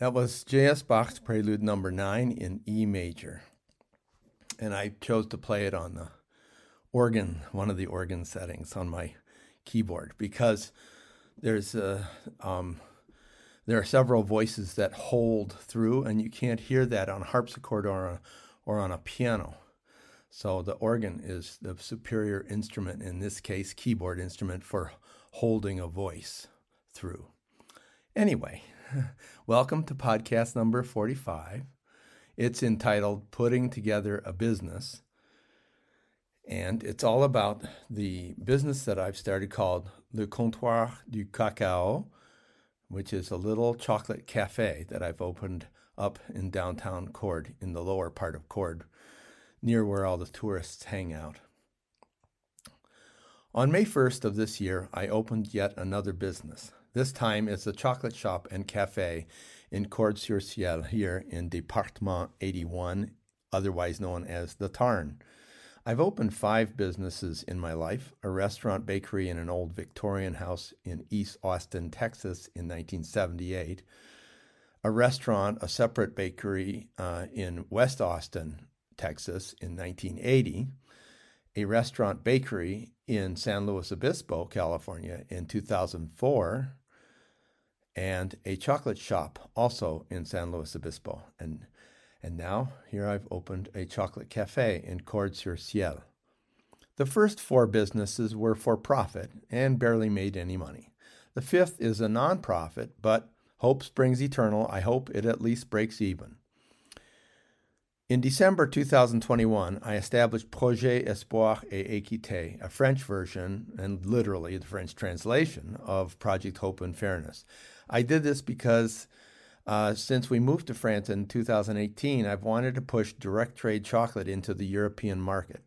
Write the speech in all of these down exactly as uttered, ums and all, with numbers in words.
That was J S Bach's Prelude Number Nine in E major. And I chose to play it on the organ, one of the organ settings on my keyboard, because there's a, um, there are several voices that hold through, and you can't hear that on a harpsichord or on a, or on a piano. So the organ is the superior instrument, in this case, keyboard instrument, for holding a voice through. Anyway, welcome to podcast number forty-five. It's entitled Putting Together a Business, and it's all about the business that I've started called Le Comptoir du Cacao, which is a little chocolate cafe that I've opened up in downtown Cordes, in the lower part of Cordes, near where all the tourists hang out. On May first of this year, I opened yet another business. This time it's a chocolate shop and cafe in Cordes sur Ciel, here in Département eighty-one, otherwise known as the Tarn. I've opened five businesses in my life: a restaurant bakery in an old Victorian house in East Austin, Texas in nineteen seventy-eight, a restaurant, a separate bakery uh, in West Austin, Texas in nineteen eighty, a restaurant bakery in San Luis Obispo, California in two thousand four, and a chocolate shop also in San Luis Obispo. And and now here I've opened a chocolate cafe in Cordes sur Ciel. The first four businesses were for profit and barely made any money. The fifth is a nonprofit, but hope springs eternal. I hope it at least breaks even. In December two thousand twenty-one, I established Projet Espoir et Équité, a French version, and literally the French translation, of Project Hope and Fairness. I did this because uh, since we moved to France in two thousand eighteen, I've wanted to push direct trade chocolate into the European market.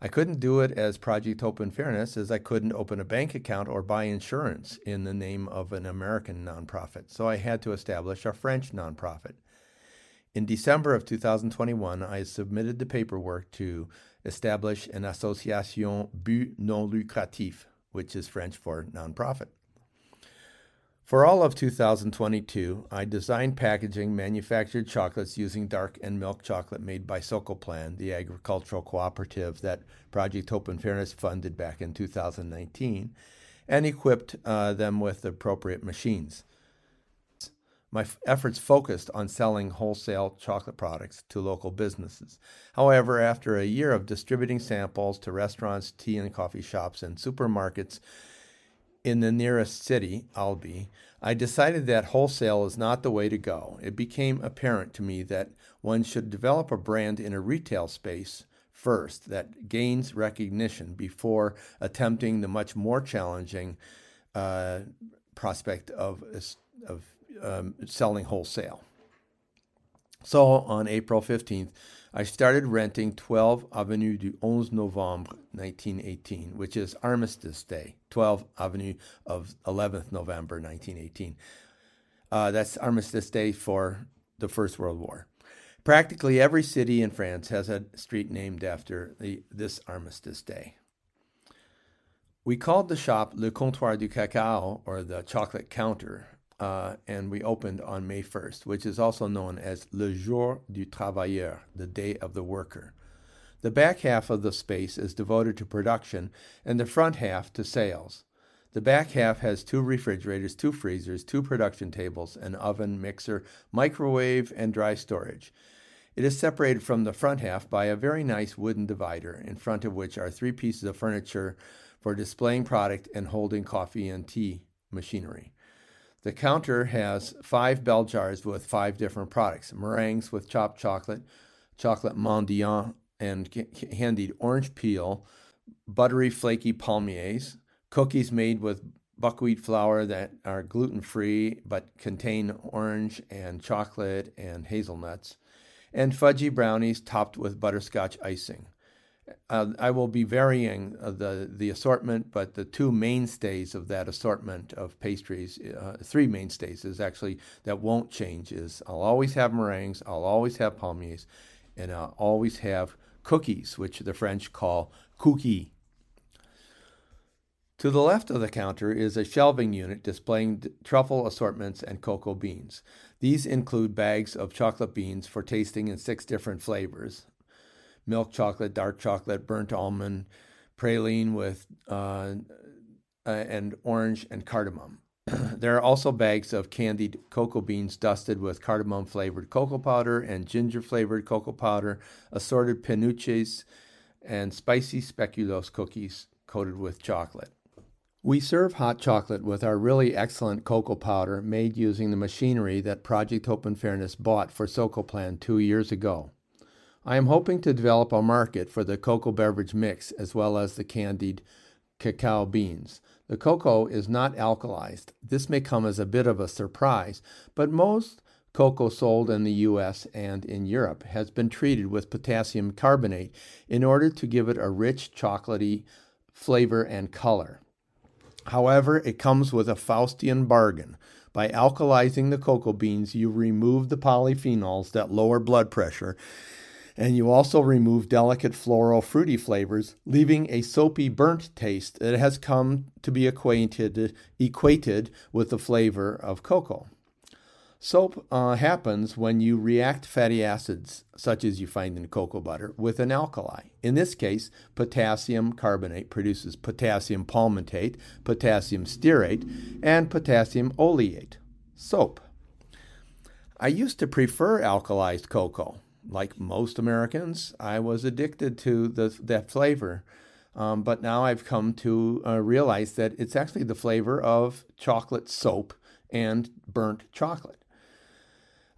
I couldn't do it as Project Hope and Fairness, as I couldn't open a bank account or buy insurance in the name of an American nonprofit, so I had to establish a French nonprofit. In December of two thousand twenty-one, I submitted the paperwork to establish an association but non lucratif, which is French for nonprofit. For all of two thousand twenty-two, I designed, packaging, manufactured chocolates using dark and milk chocolate made by Socoplan, the agricultural cooperative that Project Hope and Fairness funded back in two thousand nineteen, and equipped uh, them with appropriate machines. My efforts focused on selling wholesale chocolate products to local businesses. However, after a year of distributing samples to restaurants, tea and coffee shops, and supermarkets in the nearest city, Albi, I decided that wholesale is not the way to go. It became apparent to me that one should develop a brand in a retail space first that gains recognition before attempting the much more challenging uh, prospect of of Um, selling wholesale. So on April fifteenth, I started renting twelve Avenue du onze Novembre nineteen eighteen, which is Armistice Day, twelve Avenue of eleventh November nineteen eighteen. Uh, that's Armistice Day for the First World War. Practically every city in France has a street named after the, this Armistice Day. We called the shop Le Comptoir du Cacao, or the Chocolate Counter, Uh, and we opened on May first, which is also known as Le Jour du Travailleur, the Day of the Worker. The back half of the space is devoted to production and the front half to sales. The back half has two refrigerators, two freezers, two production tables, an oven, mixer, microwave, and dry storage. It is separated from the front half by a very nice wooden divider, in front of which are three pieces of furniture for displaying product and holding coffee and tea machinery. The counter has five bell jars with five different products: meringues with chopped chocolate, chocolate mendiant and candied orange peel, buttery flaky palmiers, cookies made with buckwheat flour that are gluten-free but contain orange and chocolate and hazelnuts, and fudgy brownies topped with butterscotch icing. Uh, I will be varying uh, the, the assortment, but the two mainstays of that assortment of pastries, uh, three mainstays is actually that won't change, is I'll always have meringues, I'll always have palmiers, and I'll always have cookies, which the French call cookie. To the left of the counter is a shelving unit displaying truffle assortments and cocoa beans. These include bags of chocolate beans for tasting in six different flavors: milk chocolate, dark chocolate, burnt almond, praline with uh, and orange and cardamom. There are also bags of candied cocoa beans dusted with cardamom-flavored cocoa powder and ginger-flavored cocoa powder, assorted penuches, and spicy speculoos cookies coated with chocolate. We serve hot chocolate with our really excellent cocoa powder made using the machinery that Project Hope and Fairness bought for Socoplan two years ago. I am hoping to develop a market for the cocoa beverage mix as well as the candied cacao beans. The cocoa is not alkalized. This may come as a bit of a surprise, but most cocoa sold in the U S and in Europe has been treated with potassium carbonate in order to give it a rich chocolatey flavor and color. However, it comes with a Faustian bargain. By alkalizing the cocoa beans, you remove the polyphenols that lower blood pressure, and you also remove delicate floral fruity flavors, leaving a soapy burnt taste that has come to be equated, equated with the flavor of cocoa. Soap uh, happens when you react fatty acids, such as you find in cocoa butter, with an alkali. In this case, potassium carbonate produces potassium palmitate, potassium stearate, and potassium oleate. Soap. I used to prefer alkalized cocoa. Like most Americans, I was addicted to the, that flavor, um, but now I've come to uh, realize that it's actually the flavor of chocolate soap and burnt chocolate.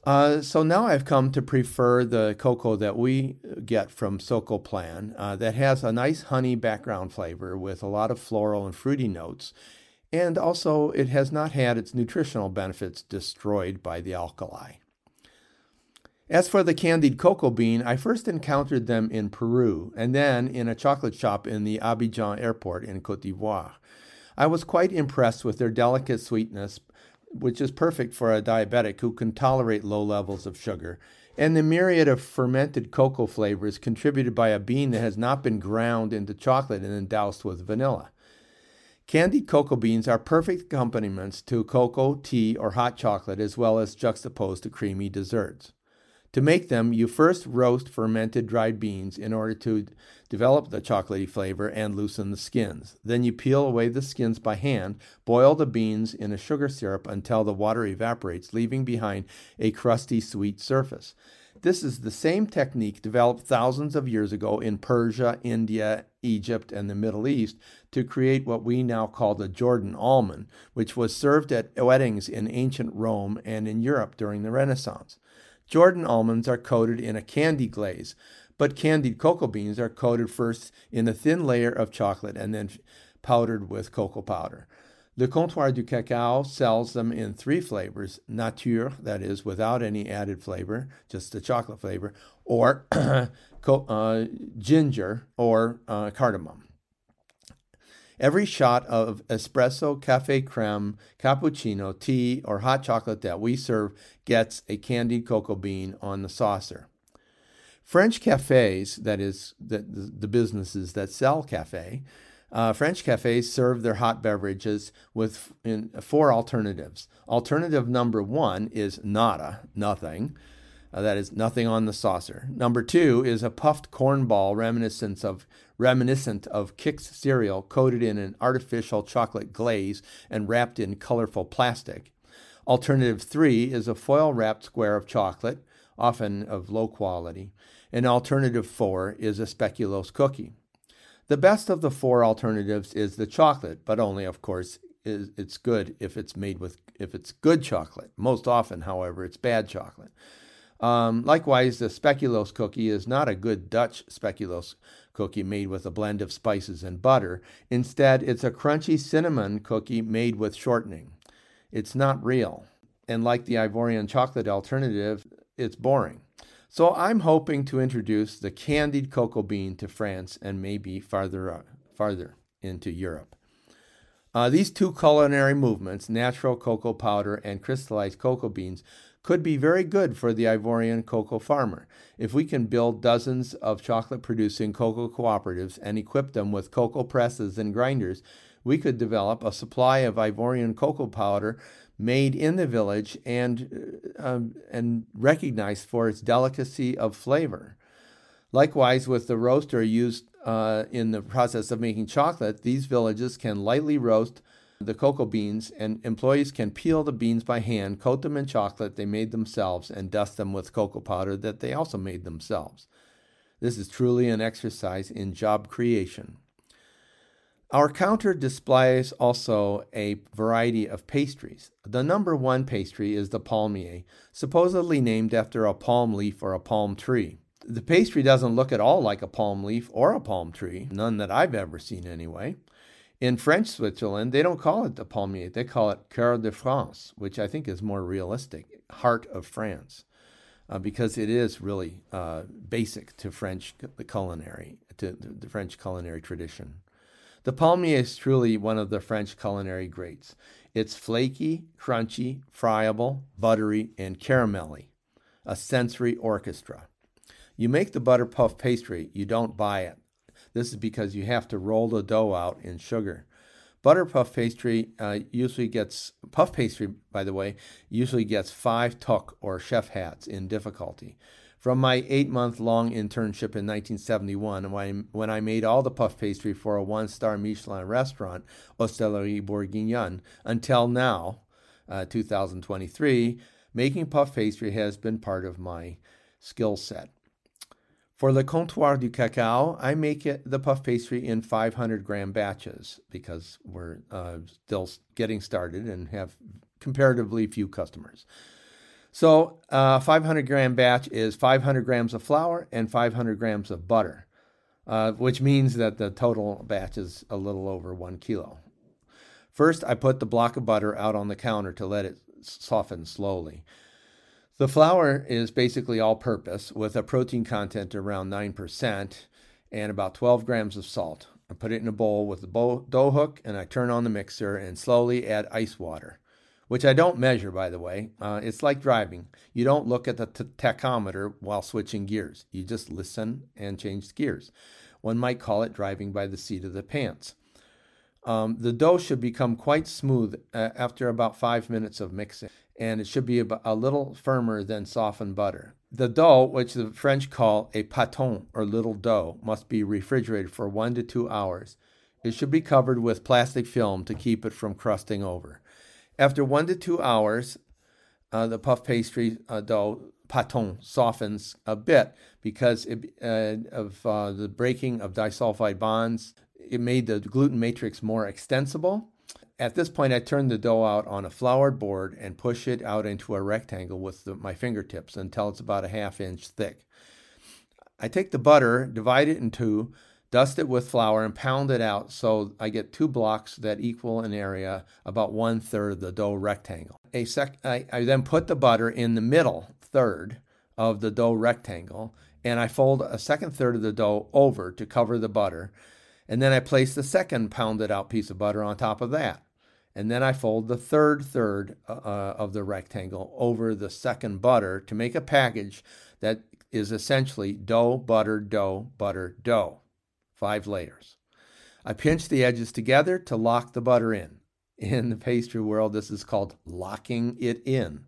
Uh, so now I've come to prefer the cocoa that we get from Socoplan uh, that has a nice honey background flavor with a lot of floral and fruity notes, and also it has not had its nutritional benefits destroyed by the alkali. As for the candied cocoa bean, I first encountered them in Peru and then in a chocolate shop in the Abidjan airport in Côte d'Ivoire. I was quite impressed with their delicate sweetness, which is perfect for a diabetic who can tolerate low levels of sugar, and the myriad of fermented cocoa flavors contributed by a bean that has not been ground into chocolate and then doused with vanilla. Candied cocoa beans are perfect accompaniments to cocoa, tea, or hot chocolate, as well as juxtaposed to creamy desserts. To make them, you first roast fermented dried beans in order to develop the chocolatey flavor and loosen the skins. Then you peel away the skins by hand, boil the beans in a sugar syrup until the water evaporates, leaving behind a crusty, sweet surface. This is the same technique developed thousands of years ago in Persia, India, Egypt, and the Middle East to create what we now call the Jordan almond, which was served at weddings in ancient Rome and in Europe during the Renaissance. Jordan almonds are coated in a candy glaze, but candied cocoa beans are coated first in a thin layer of chocolate and then powdered with cocoa powder. Le Comptoir du Cacao sells them in three flavors: nature, that is, without any added flavor, just the chocolate flavor, or co- uh, ginger, or uh, cardamom. Every shot of espresso, café crème, cappuccino, tea, or hot chocolate that we serve gets a candied cocoa bean on the saucer. French cafés, that is, the, the businesses that sell café, uh, French cafés serve their hot beverages with in, four alternatives. Alternative number one is nada, nothing. Uh, that is, nothing on the saucer. Number two is a puffed corn ball reminiscent of reminiscent of Kix cereal, coated in an artificial chocolate glaze and wrapped in colorful plastic. Alternative three is a foil-wrapped square of chocolate, often of low quality. And alternative four is a speculoos cookie. The best of the four alternatives is the chocolate, but only, of course, is it's good if it's made with if it's good chocolate. Most often, however, it's bad chocolate. Um, likewise, the speculoos cookie is not a good Dutch speculoos cookie made with a blend of spices and butter. Instead, it's a crunchy cinnamon cookie made with shortening. It's not real. And like the Ivorian chocolate alternative, it's boring. So I'm hoping to introduce the candied cocoa bean to France and maybe farther, uh, farther into Europe. Uh, these two culinary movements, natural cocoa powder and crystallized cocoa beans, could be very good for the Ivorian cocoa farmer if we can build dozens of chocolate-producing cocoa cooperatives and equip them with cocoa presses and grinders. We could develop a supply of Ivorian cocoa powder made in the village and um, and recognized for its delicacy of flavor. Likewise, with the roaster used uh, in the process of making chocolate, these villages can lightly roast the cocoa beans, and employees can peel the beans by hand, coat them in chocolate they made themselves, and dust them with cocoa powder that they also made themselves. This is truly an exercise in job creation. Our counter displays also a variety of pastries. The number one pastry is the palmier, supposedly named after a palm leaf or a palm tree. The pastry doesn't look at all like a palm leaf or a palm tree, none that I've ever seen anyway. In French Switzerland, they don't call it the palmier, they call it Cœur de France, which I think is more realistic, heart of France, uh, because it is really uh, basic to French culinary, to the French culinary tradition. The palmier is truly one of the French culinary greats. It's flaky, crunchy, friable, buttery, and caramelly, a sensory orchestra. You make the butter puff pastry, you don't buy it. This is because you have to roll the dough out in sugar. Butter puff pastry uh, usually gets, puff pastry, by the way, usually gets five toques or chef hats in difficulty. From my eight-month-long internship in nineteen seventy-one, when, when I made all the puff pastry for a one-star Michelin restaurant, Hostellerie Bourguignon, until now, uh, two thousand twenty-three, making puff pastry has been part of my skill set. For Le Comptoir du Cacao, I make it, the puff pastry in five hundred gram batches because we're uh, still getting started and have comparatively few customers. So a uh, five hundred gram batch is five hundred grams of flour and five hundred grams of butter, uh, which means that the total batch is a little over one kilo. First, I put the block of butter out on the counter to let it soften slowly. The flour is basically all-purpose with a protein content around nine percent and about twelve grams of salt. I put it in a bowl with a bowl, dough hook, and I turn on the mixer and slowly add ice water, which I don't measure, by the way. Uh, it's like driving. You don't look at the t- tachometer while switching gears. You just listen and change gears. One might call it driving by the seat of the pants. Um, the dough should become quite smooth uh, after about five minutes of mixing, and it should be a little firmer than softened butter. The dough, which the French call a pâton, or little dough, must be refrigerated for one to two hours. It should be covered with plastic film to keep it from crusting over. After one to two hours, uh, the puff pastry uh, dough, pâton, softens a bit because it, uh, of uh, the breaking of disulfide bonds. It made the gluten matrix more extensible. At this point, I turn the dough out on a floured board and push it out into a rectangle with the, my fingertips until it's about a half inch thick. I take the butter, divide it in two, dust it with flour, and pound it out so I get two blocks that equal an area about one third of the dough rectangle. A sec- I, I then put the butter in the middle third of the dough rectangle, and I fold a second third of the dough over to cover the butter. And then I place the second pounded out piece of butter on top of that. And then I fold the third third uh, of the rectangle over the second butter to make a package that is essentially dough, butter, dough, butter, dough. Five layers. I pinch the edges together to lock the butter in. In the pastry world, this is called locking it in.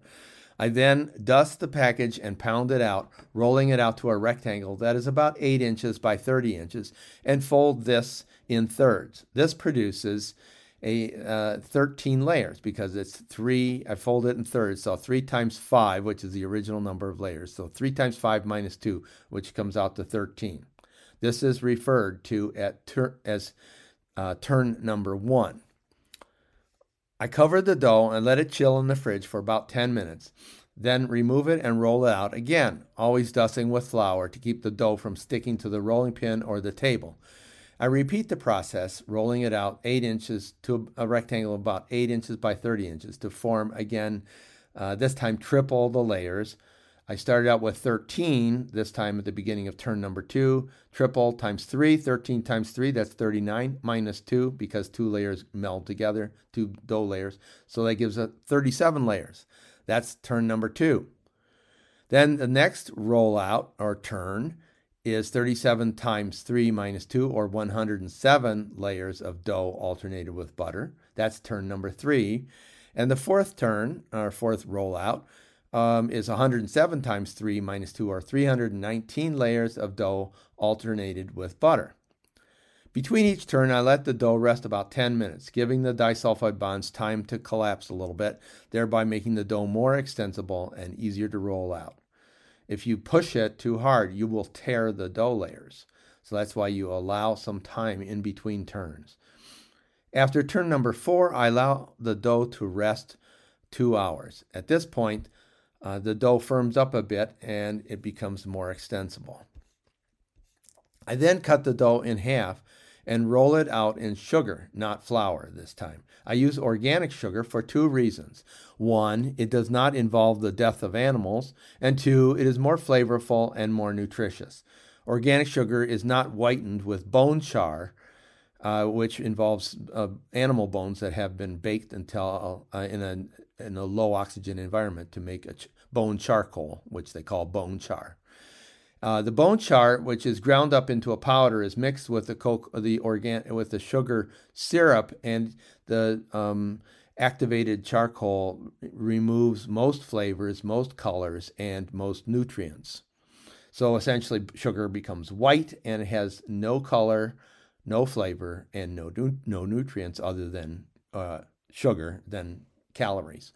I then dust the package and pound it out, rolling it out to a rectangle that is about eight inches by thirty inches, and fold this in thirds. This produces a uh, thirteen layers because it's three, I fold it in thirds, so three times five, which is the original number of layers, so three times five minus two, which comes out to thirteen. This is referred to at ter- as uh, turn number one. I cover the dough and let it chill in the fridge for about ten minutes, then remove it and roll it out again, always dusting with flour to keep the dough from sticking to the rolling pin or the table. I repeat the process, rolling it out eight inches to a rectangle about eight inches by thirty inches to form again, uh, this time triple the layers. I started out with thirteen, this time at the beginning of turn number two, triple times three, thirteen times three, that's thirty-nine, minus two, because two layers meld together, two dough layers, so that gives us thirty-seven layers. That's turn number two. Then the next rollout, or turn, is thirty-seven times three minus two, or one hundred seven layers of dough alternated with butter. That's turn number three. And the fourth turn, or fourth rollout, um, is one hundred seven times three minus two, or three hundred nineteen layers of dough alternated with butter. Between each turn, I let the dough rest about ten minutes, giving the disulfide bonds time to collapse a little bit, thereby making the dough more extensible and easier to roll out. If you push it too hard, you will tear the dough layers. So that's why you allow some time in between turns. After turn number four, I allow the dough to rest two hours. At this point, uh, the dough firms up a bit and it becomes more extensible. I then cut the dough in half and roll it out in sugar, not flour this time. I use organic sugar for two reasons. One, it does not involve the death of animals, and two, it is more flavorful and more nutritious. Organic sugar is not whitened with bone char, uh, which involves uh, animal bones that have been baked until uh, in a, in a low oxygen environment to make a ch- bone charcoal, which they call bone char. Uh, the bone char, which is ground up into a powder, is mixed with the co- the organ- with the sugar syrup, and the um, activated charcoal removes most flavors, most colors, and most nutrients. So essentially, sugar becomes white and it has no color, no flavor, and no nu- no nutrients other than uh, sugar, than calories.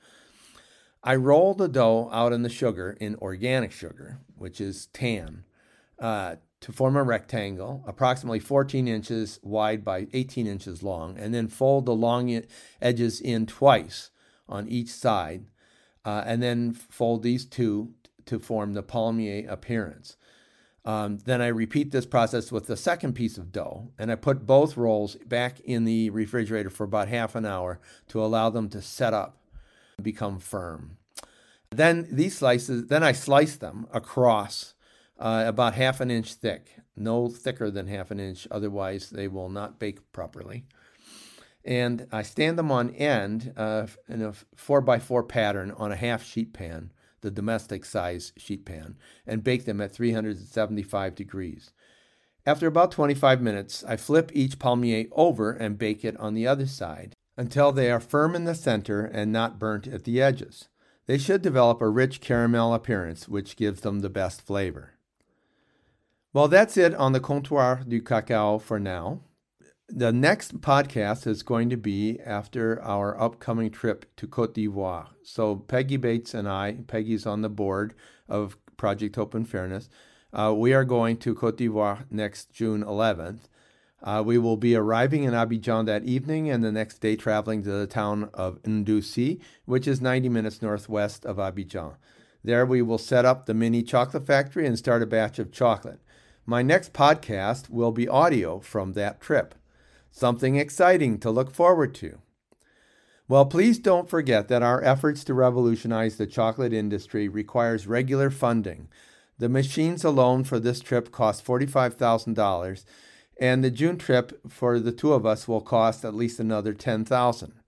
I roll the dough out in the sugar, in organic sugar, which is tan, uh, to form a rectangle, approximately fourteen inches wide by eighteen inches long, and then fold the long edges in twice on each side, uh, and then fold these two to form the palmier appearance. Um, then I repeat this process with the second piece of dough, and I put both rolls back in the refrigerator for about half an hour to allow them to set up, become firm. Then these slices, then I slice them across uh, about half an inch thick, no thicker than half an inch, otherwise they will not bake properly. And I stand them on end uh, in a four by four pattern on a half sheet pan, the domestic size sheet pan, and bake them at three hundred seventy-five degrees. After about twenty-five minutes, I flip each palmier over and bake it on the other side until they are firm in the center and not burnt at the edges. They should develop a rich caramel appearance, which gives them the best flavor. Well, that's it on the Comptoir du Cacao for now. The next podcast is going to be after our upcoming trip to Côte d'Ivoire. So Peggy Bates and I, Peggy's on the board of Project Hope and Fairness, uh, we are going to Côte d'Ivoire next June eleventh. Uh, we will be arriving in Abidjan that evening and the next day traveling to the town of Ndusi, which is ninety minutes northwest of Abidjan. There we will set up the mini chocolate factory and start a batch of chocolate. My next podcast will be audio from that trip. Something exciting to look forward to. Well, please don't forget that our efforts to revolutionize the chocolate industry requires regular funding. The machines alone for this trip cost forty-five thousand dollars. And the June trip for the two of us will cost at least another ten thousand dollars.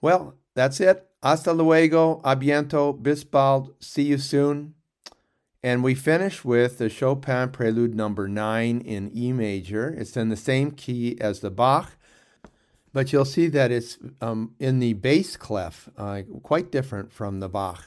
Well, that's it. Hasta luego, a bientôt, bis bald, see you soon. And we finish with the Chopin Prelude number nine in E major. It's in the same key as the Bach, but you'll see that it's um, in the bass clef, uh, quite different from the Bach.